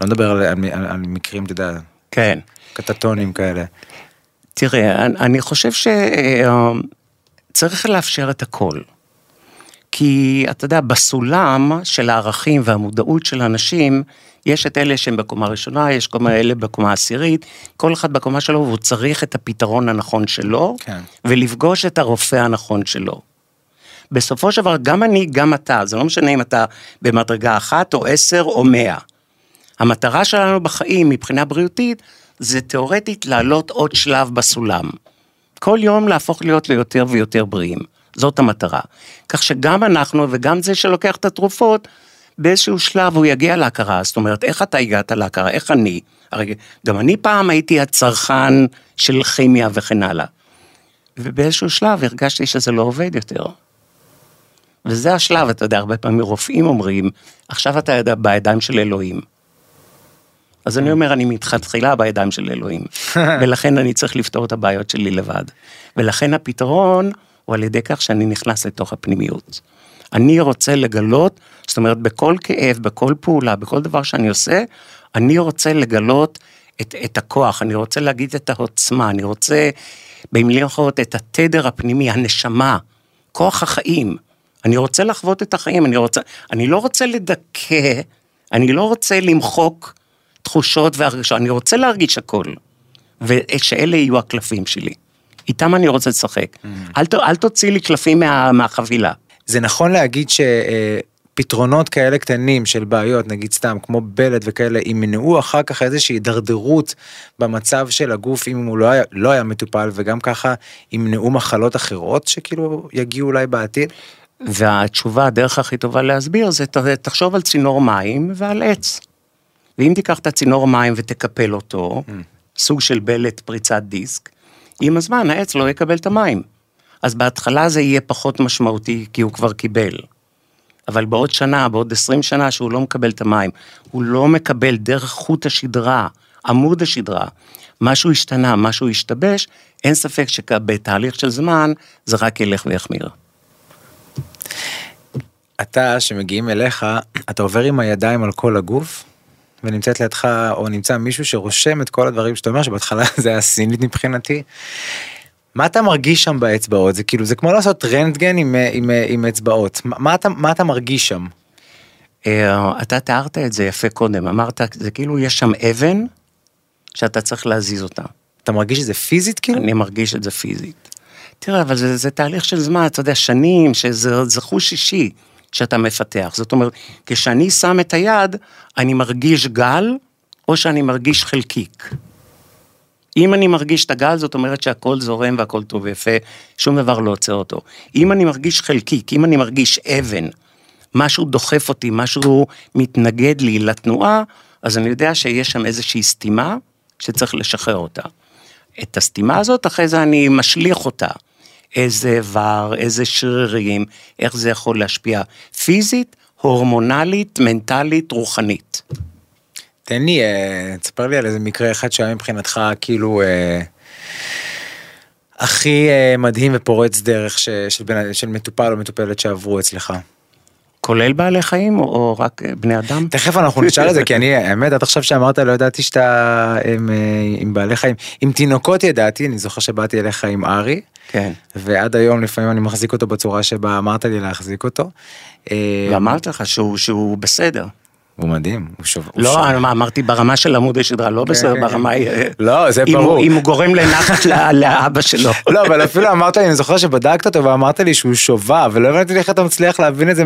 לא נדבר על מקרים, אתה יודע, כן. קטטונים כאלה. תראה, אני חושב שצריך לאפשר את הכל. כי, אתה יודע, בסולם של הערכים והמודעות של האנשים, יש את אלה שהם בקומה ראשונה, יש כמה אלה בקומה עשירית, כל אחד בקומה שלו, והוא צריך את הפתרון הנכון שלו, כן. ולפגוש את הרופא הנכון שלו. בסופו של דבר, גם אני, גם אתה, זה לא משנה אם אתה במדרגה 1 או 10 או 100. המטרה שלנו בחיים, מבחינה בריאותית, זה תיאורטית לעלות עוד שלב בסולם. כל יום להפוך להיות ליותר ויותר בריאים. זאת המטרה. כך שגם אנחנו, וגם זה שלוקח את התרופות, באיזשהו שלב הוא יגיע להכרה. זאת אומרת, איך אתה הגעת להכרה? איך אני? הרי גם אני פעם הייתי הצרכן של כימיה וכן הלאה. ובאיזשהו שלב הרגשתי שזה לא עובד יותר. וזה השלב, אתה יודע, הרבה פעמים רופאים אומרים, עכשיו אתה בידיים של אלוהים. אז אני אומר, אני מתחילה בידיים של אלוהים, ולכן אני צריך לפתור את הבעיות שלי לבד. ולכן הפתרון הוא על ידי כך שאני נכנס לתוך הפנימיות. אני רוצה לגלות, זאת אומרת, בכל כאב, בכל פעולה, בכל דבר שאני עושה, אני רוצה לגלות את הכוח, אני רוצה להגיד את העוצמה, אני רוצה, במילים אחרות, את התדר הפנימי, הנשמה, כוח החיים, אני רוצה לחוות את החיים, אני לא רוצה לדכא, אני לא רוצה למחוק תחושות והרגשות, אני רוצה להרגיש הכל, ושאלה יהיו הקלפים שלי. איתם אני רוצה לשחק. אל תוציא לי קלפים מהחבילה. זה נכון להגיד שפתרונות כאלה קטנים של בעיות, נגיד סתם, כמו בלד וכאלה, ימנעו אחר כך איזושהי דרדרות במצב של הגוף, אם הוא לא היה מטופל, וגם ככה ימנעו מחלות אחרות, שכאילו יגיעו אולי בעתיד? והתשובה, הדרך הכי טובה להסביר, זה תחשוב על צינור מים ועל עץ. ואם תיקח את הצינור מים ותקפל אותו, סוג של בלט פריצת דיסק, עם הזמן העץ לא יקבל את המים. אז בהתחלה זה יהיה פחות משמעותי, כי הוא כבר קיבל. אבל בעוד שנה, בעוד 20 שנה, שהוא לא מקבל את המים, הוא לא מקבל דרך חוט השדרה, עמוד השדרה, משהו השתנה, משהו השתבש, אין ספק שבתהליך של זמן, זה רק ילך ויחמיר. אתה, שמגיעים אליך, אתה עובר עם הידיים על כל הגוף, ונמצאת לידך, או נמצא מישהו שרושם את כל הדברים שאתה אומר, שבהתחלה זה היה סינית מבחינתי. מה אתה מרגיש שם באצבעות? זה כאילו, זה כמו לעשות רנטגן עם אצבעות. מה אתה מרגיש שם? אתה תיארת את זה יפה קודם, אמרת, זה כאילו יש שם אבן, שאתה צריך להזיז אותה. אתה מרגיש את זה פיזית כאילו? אני מרגיש את זה פיזית. תראה, אבל זה תהליך של זמן, אתה יודע, שנים, שזה חוש אישי שאתה מפתח. זאת אומרת, כשאני שם את היד, אני מרגיש גל, או שאני מרגיש חלקיק. אם אני מרגיש את הגל, זאת אומרת שהכל זורם והכל טוב ויפה, שום דבר לא עוצר אותו. אם אני מרגיש חלקיק, אם אני מרגיש אבן, משהו דוחף אותי, משהו מתנגד לי לתנועה, אז אני יודע שיש שם איזושהי סתימה, שצריך לשחרר אותה. את הסתימה הזאת, אחרי זה אני משליך אותה. איזה איבר, איזה שרירים, איך זה יכול להשפיע פיזית, הורמונלית, מנטלית, רוחנית. תן לי, תספר לי על איזה מקרה אחד שהיה מבחינתך כאילו הכי מדהים ופורץ דרך של מטופל או מטופלת שעברו אצלך. כולל בעלי חיים או רק בני אדם? תכף אנחנו נשאל את זה, כי אני, האמת, עד עכשיו שאמרת, לא ידעתי שאתה עם בעלי חיים. עם תינוקות ידעתי, אני זוכר שבאתי אליך עם ארי, כן. ועד היום לפעמים אני מחזיק אותו בצורה שבה אמרת לי להחזיק אותו. ואמרת לך שהוא בסדר. הוא מדהים. לא, אמרתי ברמה של עמוד השדרה, לא בסדר, ברמה... לא, זה ברור. אם הוא גורם לנחת לאבא שלו. לא, אבל אפילו אמרת לי, אני זוכר שבדקת אותו, ואמרת לי שהוא שובע, ולא הבנתי איך אתה מצליח להבין את זה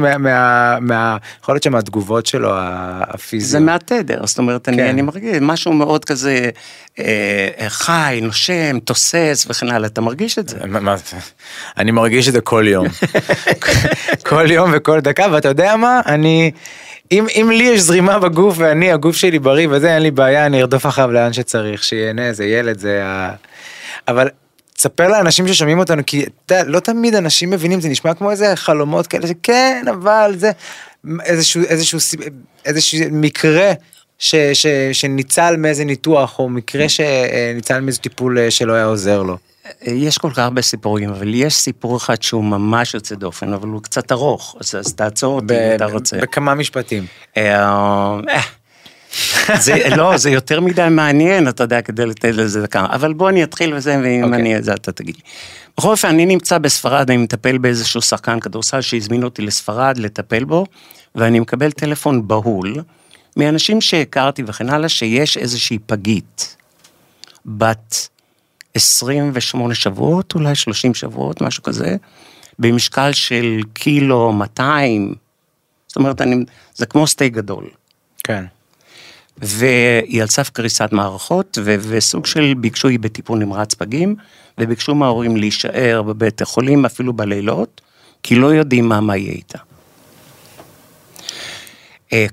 מה... יכול להיות שמהתגובות שלו, הפיזיות. זה מהתדר, זאת אומרת, אני מרגיש, משהו מאוד כזה, חי, נושם, תוסס וכן הלאה, אתה מרגיש את זה? אני מרגיש את זה כל יום. כל יום וכל דקה, ואתה יודע מה? אני... אם לי יש זרימה בגוף, ואני, הגוף שלי בריא, וזה אין לי בעיה, אני ארדוף אחריו לאן שצריך, שיהנה, זה ילד, זה ה... אבל תספר לאנשים ששומעים אותנו, כי לא תמיד אנשים מבינים, זה נשמע כמו איזה חלומות כאלה, שכן, אבל זה איזשהו מקרה שניצל מאיזה ניתוח, או מקרה שניצל מאיזה טיפול שלא היה עוזר לו. יש כל כך הרבה סיפורים, אבל יש סיפור אחד שהוא ממש יוצא דופן, אבל הוא קצת ארוך, אז תעצור אותי אם אתה רוצה. בכמה משפטים. לא, זה יותר מדי מעניין, אתה יודע, כדי לתת לזה דקה, אבל בוא אני אתחיל וזה, ואם אני את זה, אתה תגיד לי. בכל אופן, אני נמצא בספרד, אני מטפל באיזשהו שחקן כדורסל, שהזמין אותי לספרד לטפל בו, ואני מקבל טלפון בהול, מאנשים שהכרתי וכן הלאה, שיש איזושהי פגית, בת 28 שבועות, אולי 30 שבועות, משהו כזה, במשקל של 1.2 קילו, זאת אומרת, זה כמו סטייק גדול. כן. והיא על סף קריסת מערכות, וסוג של ביקשו, היא בטיפול נמרץ פגים, וביקשו מההורים להישאר בבית החולים, אפילו בלילות, כי לא יודעים מה יהיה איתה.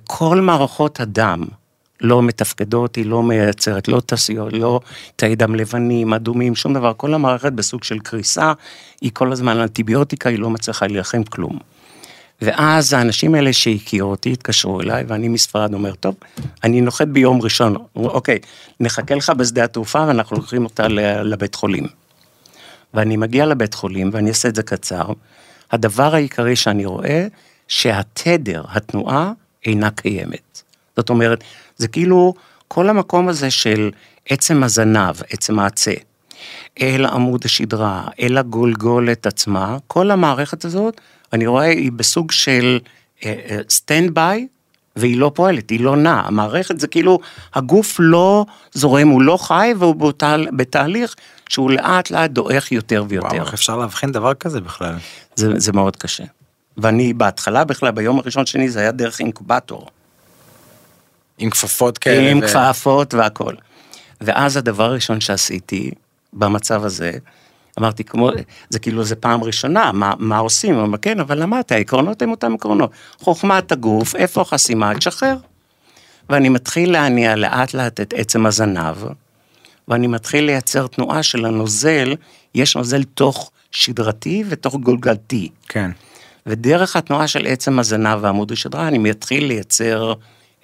כל מערכות הדם, לא מתפקדות, היא לא מייצרת, לא תעשיות, לא תאי דם לבנים, אדומים, שום דבר, כל המערכת בסוג של קריסה, היא כל הזמן אנטיביוטיקה, היא לא מצליחה להילחם כלום. ואז האנשים האלה שהכירו אותי, התקשרו אליי, ואני מספרד אומר, טוב, אני נוחת ביום ראשון, אוקיי, נחכה לך בשדה התעופה, ואנחנו לוקחים אותה לבית חולים. ואני מגיע לבית חולים, ואני אעשה את זה קצר, הדבר העיקרי שאני רואה, שהתדר, התנועה, אינה קיימת. זאת אומרת, זה כאילו כל המקום הזה של עצם הזנב, עצם העצה, אל עמוד השדרה, אל הגולגולת עצמה, כל המערכת הזאת, אני רואה, היא בסוג של סטנד-ביי, והיא לא פועלת, היא לא נעה. המערכת זה כאילו, הגוף לא זורם, הוא לא חי, והוא בתהליך שהוא לאט לאט דועך יותר ויותר. וואו, איך אפשר להבחין דבר כזה בכלל? זה מאוד קשה. ואני בהתחלה בכלל, ביום הראשון שני, זה היה דרך אינקובטור. עם כפפות כאלה. עם כפפות והכל. ואז הדבר הראשון שעשיתי במצב הזה, אמרתי, כמו, זה כאילו זה פעם ראשונה, מה עושים? אמרתי, כן, אבל למדת, העקרונות הם אותם עקרונות. חוכמת הגוף, איפה חסימה, תשחרר. ואני מתחיל להניע לאט לאט את עצם הזנב, ואני מתחיל לייצר תנועה של הנוזל, יש נוזל תוך שדרתי ותוך גולגלתי. כן. ודרך התנועה של עצם הזנב ועמוד השדרה, אני מתחיל לייצר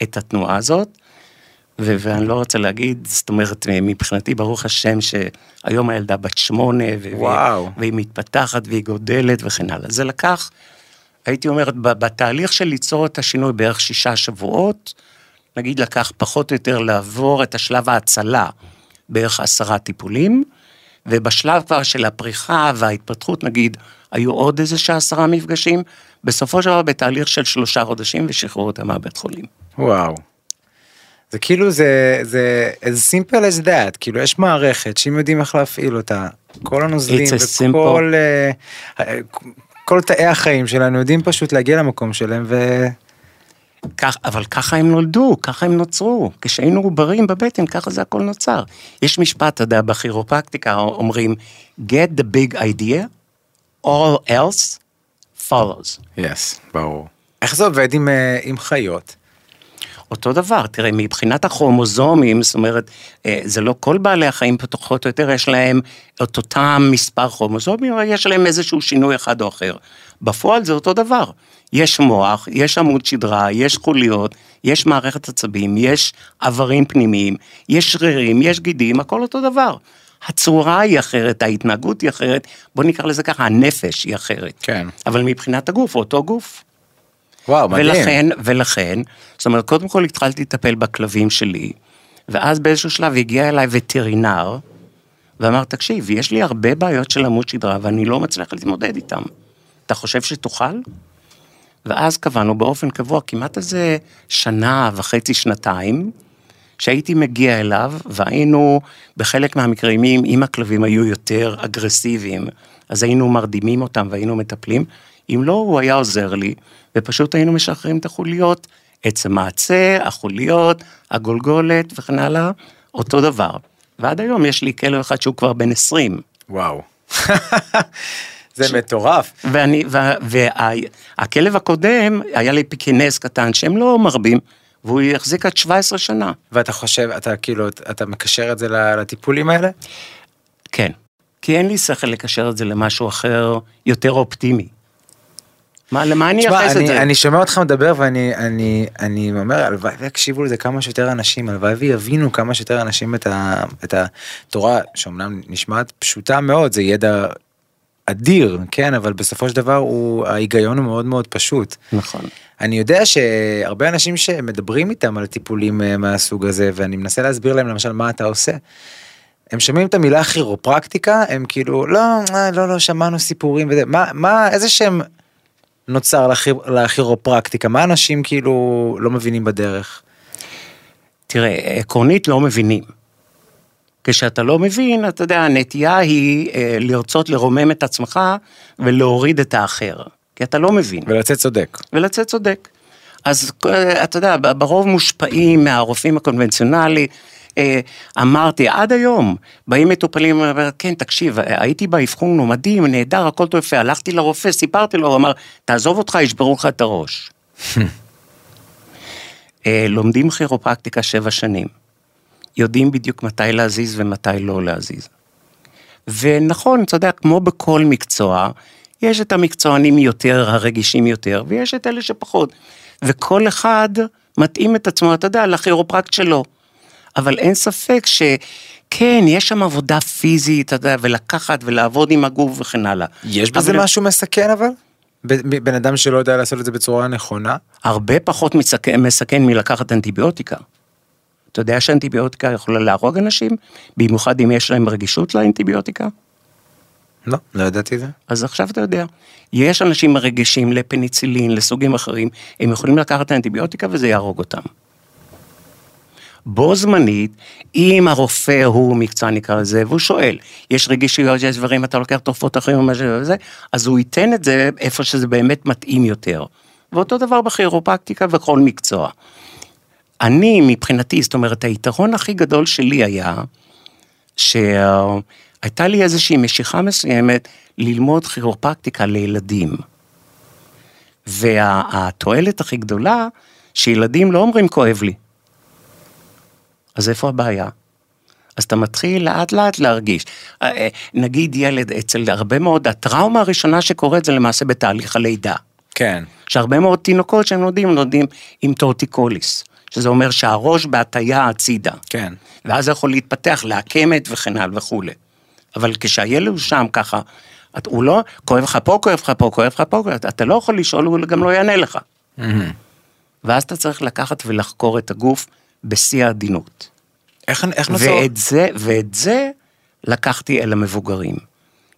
את התנועה הזאת, ואני לא רוצה להגיד, זאת אומרת, מבחינתי, ברוך השם, שהיום הילדה בת 8, והיא מתפתחת, והיא גודלת, וכן הלאה. זה לקח, הייתי אומרת, בתהליך של ליצור את השינוי, בערך 6 שבועות, נגיד לקח פחות או יותר לעבור את השלב ההצלה, בערך 10 טיפולים, ובשלב כבר של הפריחה וההתפתחות, נגיד, היו עוד איזה 10 מפגשים, בסופו של דבר בתהליך של 3 חודשים, ושחררו אותה מהבית חולים. וואו. זה כאילו, זה as simple as that, כאילו יש מערכת, שאם יודעים איך להפעיל אותה, כל הנוזלים, וכל כל תאי החיים שלנו, יודעים פשוט להגיע למקום שלהם, אבל ככה הם נולדו, ככה הם נוצרו, כשהיינו עוברים בבטן, ככה זה הכל נוצר. יש משפט, אתה יודע, בכירופרקטיקה אומרים, get the big idea, all else follows. Yes, ברור. איך זה עובד עם חיות? אותו דבר, תראה, מבחינת הכרומוזומים, זאת אומרת, זה לא כל בעלי החיים פתוחות או יותר, יש להם את אותם מספר כרומוזומים, אבל יש להם איזשהו שינוי אחד או אחר. בפועל זה אותו דבר. יש מוח, יש עמוד שדרה, יש חוליות, יש מערכת עצבים, יש עברים פנימיים, יש שרירים, יש גידים, הכל אותו דבר. הצורה היא אחרת, ההתנהגות היא אחרת, בוא נקרא לזה ככה, הנפש היא אחרת. כן. אבל מבחינת הגוף, אותו גוף. וואו, מדהים. ולכן, זאת אומרת, קודם כל התחלתי לטפל בכלבים שלי, ואז באיזשהו שלב הגיע אליי וטרינר, ואמר, תקשיב, יש לי הרבה בעיות של עמוד שדרה, ואני לא מצליח להתמודד איתם. אתה חושב שתוכל? ואז קבענו באופן קבוע, כמעט איזה שנה וחצי, שנתיים, שהייתי מגיע אליו, והיינו בחלק מהמקרים, אם הכלבים היו יותר אגרסיביים, אז היינו מרדימים אותם והיינו מטפלים, אם לא, הוא היה עוזר לי, ופשוט היינו משחררים את החוליות, עצם העצה, החוליות, הגולגולת וכן הלאה, אותו דבר. ועד היום יש לי כלב אחד שהוא כבר בן 20. וואו. זה מטורף. והכלב הקודם, היה לי פיקינס קטן, שהם לא מרבים, והוא יחזיק עד 17 שנה. ואתה חושב, אתה כאילו, אתה מקשר את זה לטיפולים האלה? כן. כי אין לי שכל לקשר את זה למשהו אחר, יותר אופטימי. למה אני אחז את זה? אני שומע אותך מדבר, ואני אומר, הלוואי ויקשיבו לזה כמה שיותר אנשים, הלוואי ויבינו כמה שיותר אנשים את התורה, שאומנם נשמעת פשוטה מאוד, זה ידע אדיר, כן, אבל בסופו של דבר ההיגיון הוא מאוד מאוד פשוט. נכון. אני יודע שהרבה אנשים שמדברים איתם על טיפולים מהסוג הזה, ואני מנסה להסביר להם למשל מה אתה עושה, הם שומעים את המילה כירופרקטיקה, הם כאילו, לא, לא, לא, שמענו סיפורים וזה, מה, איזה שם נוצר לכירופרקטיקה? מה אנשים כאילו לא מבינים בדרך? תראה, עקרונית לא מבינים. כשאתה לא מבין, אתה יודע, הנטייה היא לרצות לרומם את עצמך ולהוריד את האחר. כי אתה לא מבין. ולצאת צודק. ולצאת צודק. אז אתה יודע, ברוב מושפעים מהרופאים הקונבנציונלי, אמרתי, עד היום, באים מטופלים, כן, תקשיב, הייתי באבחון, הוא מדהים, נהדר, הכל טוב, הלכתי לרופא, סיפרתי לו, הוא אמר, תעזוב אותך, ישברו לך את הראש. לומדים כירופרקטיקה 7 שנים, יודעים בדיוק מתי להזיז ומתי לא להזיז. ונכון, אתה יודע, כמו בכל מקצוע, יש את המקצוענים יותר, הרגישים יותר, ויש את אלה שפחות, וכל אחד מתאים את עצמו, אתה יודע, לכירופרקט שלו. אבל אין ספק שכן, יש שם עבודה פיזית, אתה יודע, ולקחת ולעבוד עם הגוף וכן הלאה. יש בזה משהו מסכן אבל? בן אדם שלא יודע לעשות את זה בצורה נכונה? הרבה פחות מסכן מלקחת אנטיביוטיקה. אתה יודע שאנטיביוטיקה יכולה להרוג אנשים, במיוחד אם יש להם רגישות לאנטיביוטיקה? לא, לא ידעתי את זה. אז עכשיו אתה יודע. יש אנשים רגישים לפניצילין, לסוגים אחרים, הם יכולים לקחת אנטיביוטיקה וזה יהרוג אותם. בו זמנית, אם הרופא הוא מקצוע נקרא לזה, והוא שואל, יש רגישויות, יש דברים, אתה לוקח תרופות אחרים ומה שזה, אז הוא ייתן את זה איפה שזה באמת מתאים יותר. ואותו דבר בכירופרקטיקה וכל מקצוע. אני מבחינתי, זאת אומרת, היתרון הכי גדול שלי היה, שהייתה לי איזושהי משיכה מסוימת, ללמוד כירופרקטיקה לילדים. והתועלת הכי גדולה, שילדים לא אומרים כואב לי. אז איפה הבעיה? אז אתה מתחיל לאט לאט להרגיש. נגיד ילד, אצל הרבה מאוד, הטראומה הראשונה שקורית זה למעשה בתהליך הלידה. כן. שהרבה מאוד תינוקות שהם נולדים עם טורטיקוליס, שזה אומר שהראש בהטייה הצידה. כן. ואז זה יכול להתפתח, להקמת וכן הלאה וכו'. אבל כשהילד הוא שם ככה, הוא לא, כואב לך פה, כואב לך פה, כואב לך פה, אתה לא יכול לשאול, הוא גם לא יענה לך. ואז אתה צריך לקחת ולחקור את הגוף, בשיא העדינות. איך נוצר? ואת זה לקחתי אל המבוגרים.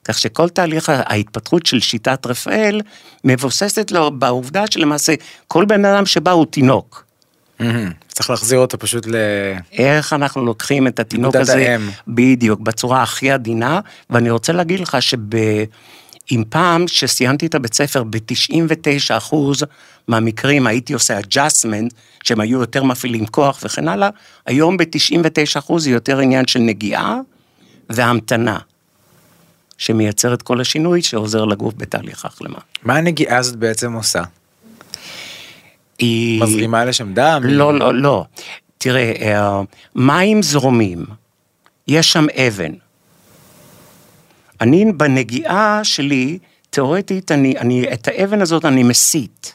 כך שכל תהליך ההתפתחות של שיטת רפאל, מבוססת לו בעובדה שלמעשה, כל בן אדם שבא הוא תינוק. צריך להחזיר אותו פשוט ל... איך אנחנו לוקחים את התינוק הזה, בדיוק, בצורה הכי עדינה, ואני רוצה להגיד לך אם פעם שסיימתי את הבית ספר, ב-99% מהמקרים הייתי עושה adjustment, שהם היו יותר מפעילים כוח וכן הלאה, היום ב-99% זה יותר עניין של נגיעה והמתנה, שמייצר את כל השינוי שעוזר לגוף בתהליך ההחלמה. מה הנגיעה הזאת בעצם עושה? היא... מזרימה לשם דם? לא, לא, לא. תראה, מים זרומים, יש שם אבן, אני בנגיעה שלי, תיאורטית, את האבן הזאת אני מסיט,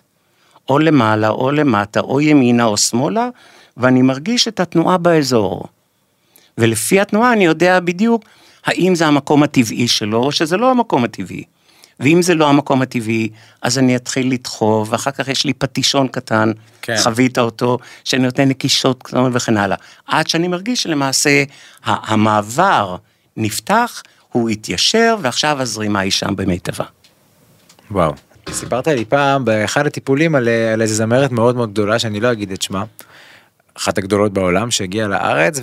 או למעלה, או למטה, או ימינה, או שמאלה, ואני מרגיש את התנועה באזור. ולפי התנועה אני יודע בדיוק, האם זה המקום הטבעי שלו, או שזה לא המקום הטבעי. ואם זה לא המקום הטבעי, אז אני אתחיל לדחוב, ואחר כך יש לי פטישון קטן, כן. חווית אותו, שאני נותן נקישות וכן הלאה. עד שאני מרגיש שלמעשה, המעבר נפתח, הוא התיישר, ועכשיו הזרימה היא שם במיטבה. וואו, סיפרת לי פעם באחד הטיפולים על איזו זמרת מאוד מאוד גדולה, שאני לא אגיד את שמה, אחת הגדולות בעולם שהגיעה לארץ,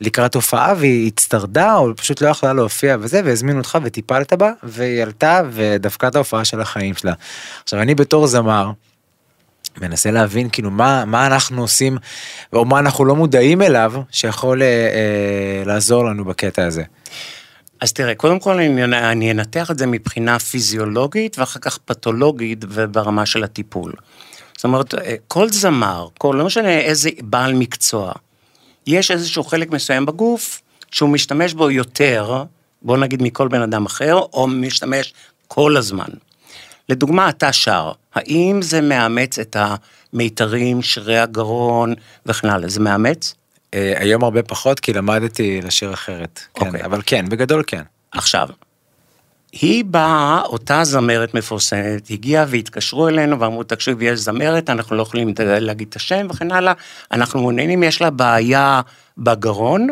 ולקראת הופעה, והיא הצטרדה, או פשוט לא יכלה להופיע וזה, והזמינו אותך וטיפלת בה, והיא עלתה ודווקא את ההופעה של החיים שלה. עכשיו, אני בתור זמר, מנסה להבין כאילו מה אנחנו עושים, או מה אנחנו לא מודעים אליו, שיכול לעזור לנו בקטע הזה. אז תראה, קודם כל אני אנתח את זה מבחינה פיזיולוגית, ואחר כך פתולוגית וברמה של הטיפול. זאת אומרת, כל זמר, לא משנה איזה בעל מקצוע, יש איזשהו חלק מסוים בגוף, שהוא משתמש בו יותר, בוא נגיד מכל בן אדם אחר, או משתמש כל הזמן. לדוגמה, אתה שר, האם זה מאמץ את המיתרים, שרי הגרון וכן הלאה, זה מאמץ? היום הרבה פחות, כי למדתי לשיר אחרת. כן, אבל כן, בגדול כן. עכשיו, היא באה, אותה זמרת מפורסמת, הגיעה והתקשרו אלינו, ואמרו, תקשיב, יש זמרת, אנחנו לא יכולים להגיד את השם וכן הלאה, אנחנו מעוניינים, יש לה בעיה בגרון,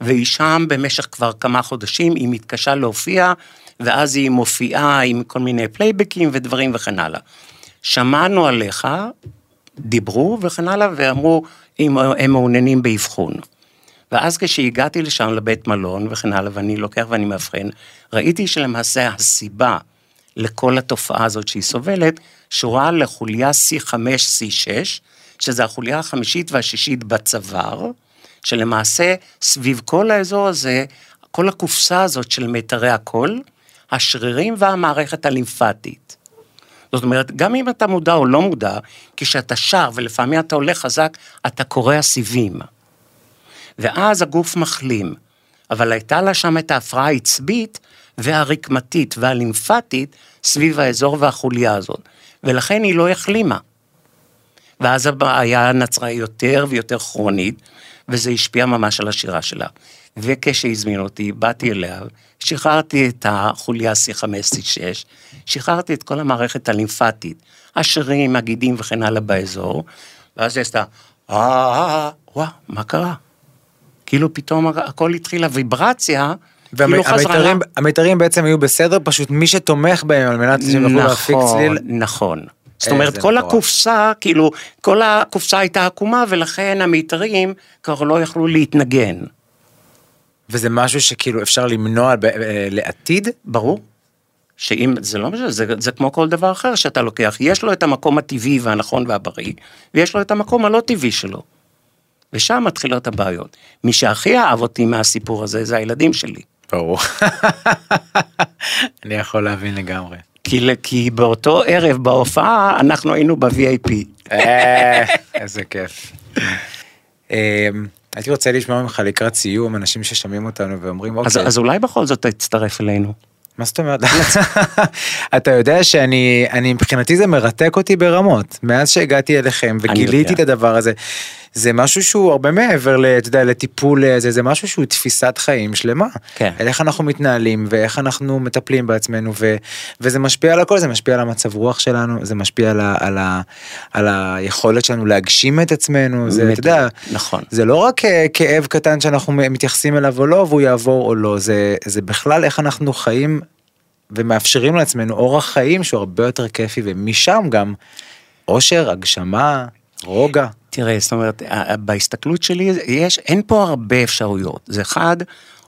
והיא שם במשך כבר כמה חודשים, היא מתקשה להופיע, ואז היא מופיעה עם כל מיני פלייבקים ודברים וכן הלאה. שמענו עליך, דיברו וכן הלאה, ואמרו, הם מעוניינים באבחון. ואז כשהגעתי לשם לבית מלון וכן הלאה, ואני לוקח ואני מאבחן, ראיתי שלמעשה הסיבה לכל התופעה הזאת שהיא סובלת, שורה לחוליה C5-C6, שזה החוליה החמישית והשישית בצוואר, שלמעשה סביב כל האזור הזה, כל הקופסה הזאת של מיתרי הקול, השרירים והמערכת הלימפטית. זאת אומרת, גם אם אתה מודע או לא מודע, כשאתה שר ולפעמים אתה הולך חזק, אתה קורע סיבים. ואז הגוף מחלים, אבל הייתה לה שם את ההפרעה העצבית והרקמתית והלימפטית סביב האזור והחוליה הזאת, ולכן היא לא החלימה. ואז הבעיה נצרה יותר ויותר כרונית, וזה השפיע ממש על השירה שלה. וכשהזמינו אותי, באתי אליה, שחררתי את החוליה C5-C6, שחררתי את כל המערכת הלימפטית, השרירים, הגידים וכן הלאה באזור, ואז היא עשתה, וואה, מה קרה? כאילו פתאום הכל התחילה ויברציה, כאילו חזרה. המיתרים בעצם היו בסדר, פשוט מי שתומך בהם, על מנת שהם יכולו להפיק צליל. נכון. זאת אומרת, כל הקופסה, כאילו, כל הקופסה הייתה עקומה, ולכן המיתרים כבר לא יכלו להתנגן. וזה משהו שכאילו אפשר למנוע לעתיד? ברור. שאם, זה לא משהו, זה כמו כל דבר אחר שאתה לוקח. יש לו את המקום הטבעי והנכון והבריא, ויש לו את המקום הלא טבעי שלו. ושם מתחילות הבעיות. מי שהכי אהב אותי מהסיפור הזה, זה הילדים שלי. ברור. אני יכול להבין לגמרי. כי באותו ערב, בהופעה, אנחנו היינו ב-VIP. איזה כיף. הייתי רוצה לשמוע ממך לקראת סיום, אנשים ששמים אותנו ואומרים, אוקיי. אז אולי בכל זאת תצטרף אלינו. מה זאת אומרת? אתה יודע שאני מבחינתי זה מרתק אותי ברמות, מאז שהגעתי אליכם וגיליתי את הדבר הזה, זה משהו שהוא הרבה מעבר לטיפול, זה משהו שהוא תפיסת חיים שלמה, איך אנחנו מתנהלים ואיך אנחנו מטפלים בעצמנו, וזה משפיע על הכל, זה משפיע על המצב רוח שלנו, זה משפיע על היכולת שלנו להגשים את עצמנו, זה לא רק כאב קטן שאנחנו מתייחסים אליו או לא, והוא יעבור או לא, זה בכלל איך אנחנו חיים ומאפשרים לעצמנו אורח חיים שהוא הרבה יותר כיפי, ומשם גם עושר, הגשמה, רוגע. תראה, זאת אומרת, בהסתכלות שלי, אין פה הרבה אפשרויות. זה אחד,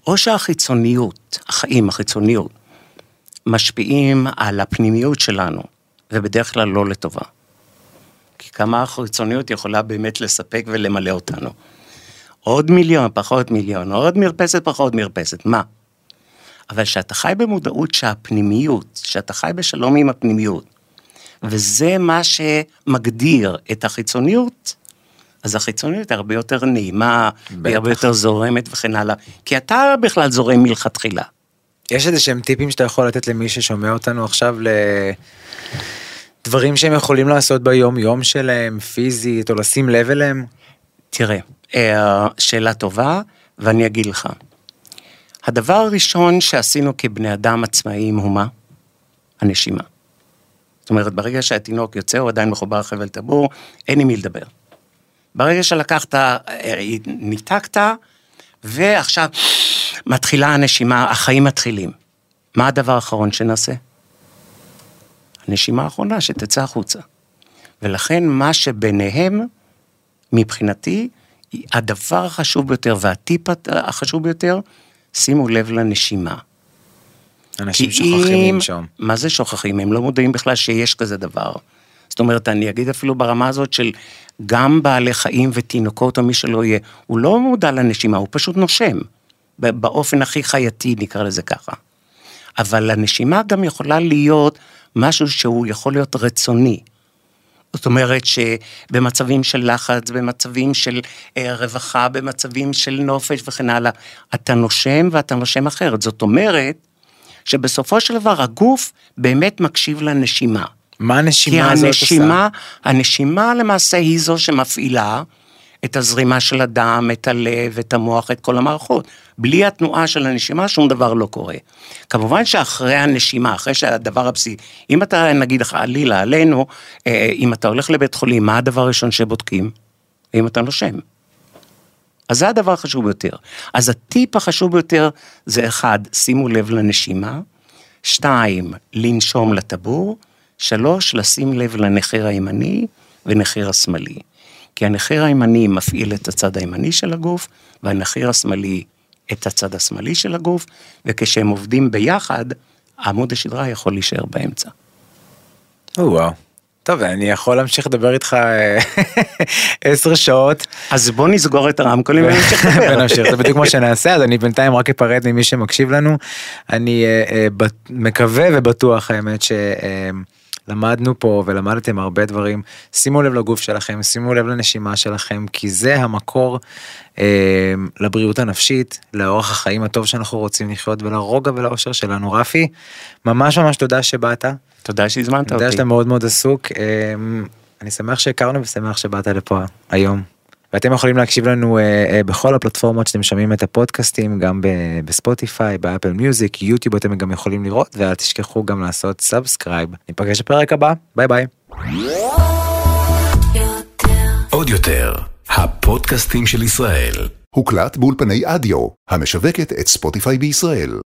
או שהחיצוניות, החיים, החיצוניות, משפיעים על הפנימיות שלנו, ובדרך כלל לא לטובה. כי כמה החיצוניות יכולה באמת לספק ולמלא אותנו. עוד מיליון, פחות מיליון, עוד מרפסת, פחות מרפסת, מה? אבל שאתה חי במודעות שהפנימיות, שאתה חי בשלום עם הפנימיות, וזה מה שמגדיר את החיצוניות, אז החיצוניות הרבה יותר נעימה, הרבה יותר זורמת וכן הלאה, כי אתה בכלל זורם מלכתחילה. יש איזה שהם טיפים שאתה יכול לתת למי ששומע אותנו עכשיו לדברים שהם יכולים לעשות ביום יום שלהם, פיזית, או לשים לב אליהם? תראה, שאלה טובה, ואני אגיד לך. הדבר הראשון שעשינו כבני אדם עצמאיים הוא מה? הנשימה. זאת אומרת, ברגע שהתינוק יוצא, הוא עדיין מחובר חבל טבור, אין עם מי לדבר. ברגע שלקחת, ניתקת, ועכשיו מתחילה הנשימה, החיים מתחילים. מה הדבר האחרון שנעשה? הנשימה האחרונה שתצא החוצה. ולכן מה שביניהם, מבחינתי, הדבר החשוב ביותר והטיפ החשוב ביותר, שימו לב לנשימה. אנשים שוכחים שם. מה זה שוכחים? הם לא מודעים בכלל שיש כזה דבר. זאת אומרת, אני אגיד אפילו ברמה הזאת של גם בעלי חיים ותינוקות או מי שלא יהיה, הוא לא מודע לנשימה, הוא פשוט נושם. באופן הכי חייתי נקרא לזה ככה. אבל הנשימה גם יכולה להיות משהו שהוא יכול להיות רצוני. זאת אומרת שבמצבים של לחץ, במצבים של רווחה, במצבים של נופש וכן הלאה, אתה נושם ואתה נושם אחרת. זאת אומרת שבסופו של דבר הגוף באמת מקשיב לנשימה. מה הנשימה הזאת עושה? כי הנשימה למעשה היא זו שמפעילה את הזרימה של הדם, את הלב, את המוח, את כל המערכות. בלי התנועה של הנשימה שום דבר לא קורה. כמובן שאחרי הנשימה, אחרי שהדבר הבסיסי, אם אתה נגיד עלילה עלינו, אם אתה הולך לבית חולים, מה הדבר הראשון שבודקים? אם אתה נושם. אז זה הדבר החשוב ביותר. אז הטיפ החשוב ביותר זה אחד, שימו לב לנשימה, 2, לנשום לטבור, 3, לשים לב לנחיר הימני ונחיר השמאלי. כי הנחיר הימני מפעיל את הצד הימני של הגוף, והנחיר השמאלי את הצד השמאלי של הגוף, וכשהם עובדים ביחד, עמוד השדרה יכול להישאר באמצע. וואו. טוב, אני יכול להמשיך לדבר איתך 10 שעות. אז בוא נסגור את הרמקולים ונמשיך לדבר. ונמשיך, זה בדיוק מה שנעשה, אז אני בינתיים רק אפרד ממי שמקשיב לנו. אני מקווה ובטוח האמת ש... למדנו פה ולמדתם הרבה דברים, שימו לב לגוף שלכם, שימו לב לנשימה שלכם, כי זה המקור לבריאות הנפשית, לאורך החיים הטוב שאנחנו רוצים לחיות, ולרוגע ולאושר שלנו. רפי, ממש ממש תודה שבאת. תודה שהזמנת אותי. תודה שאתה מאוד מאוד עסוק. אני שמח שהכרנו ושמח שבאת לפה היום. ואתם יכולים להקשיב לנו בכל הפלטפורמות שאתם שומעים את הפודקאסטים, גם בספוטיפיי, באפל מיוזיק, יוטיוב, אתם גם יכולים לראות, ואל תשכחו גם לעשות סאבסקרייב. ניפגש בפרק הבא, ביי ביי. AudioTel, הפודקאסטים של ישראל. הוקלט באולפני אודיו, המשווקת את ספוטיפיי בישראל.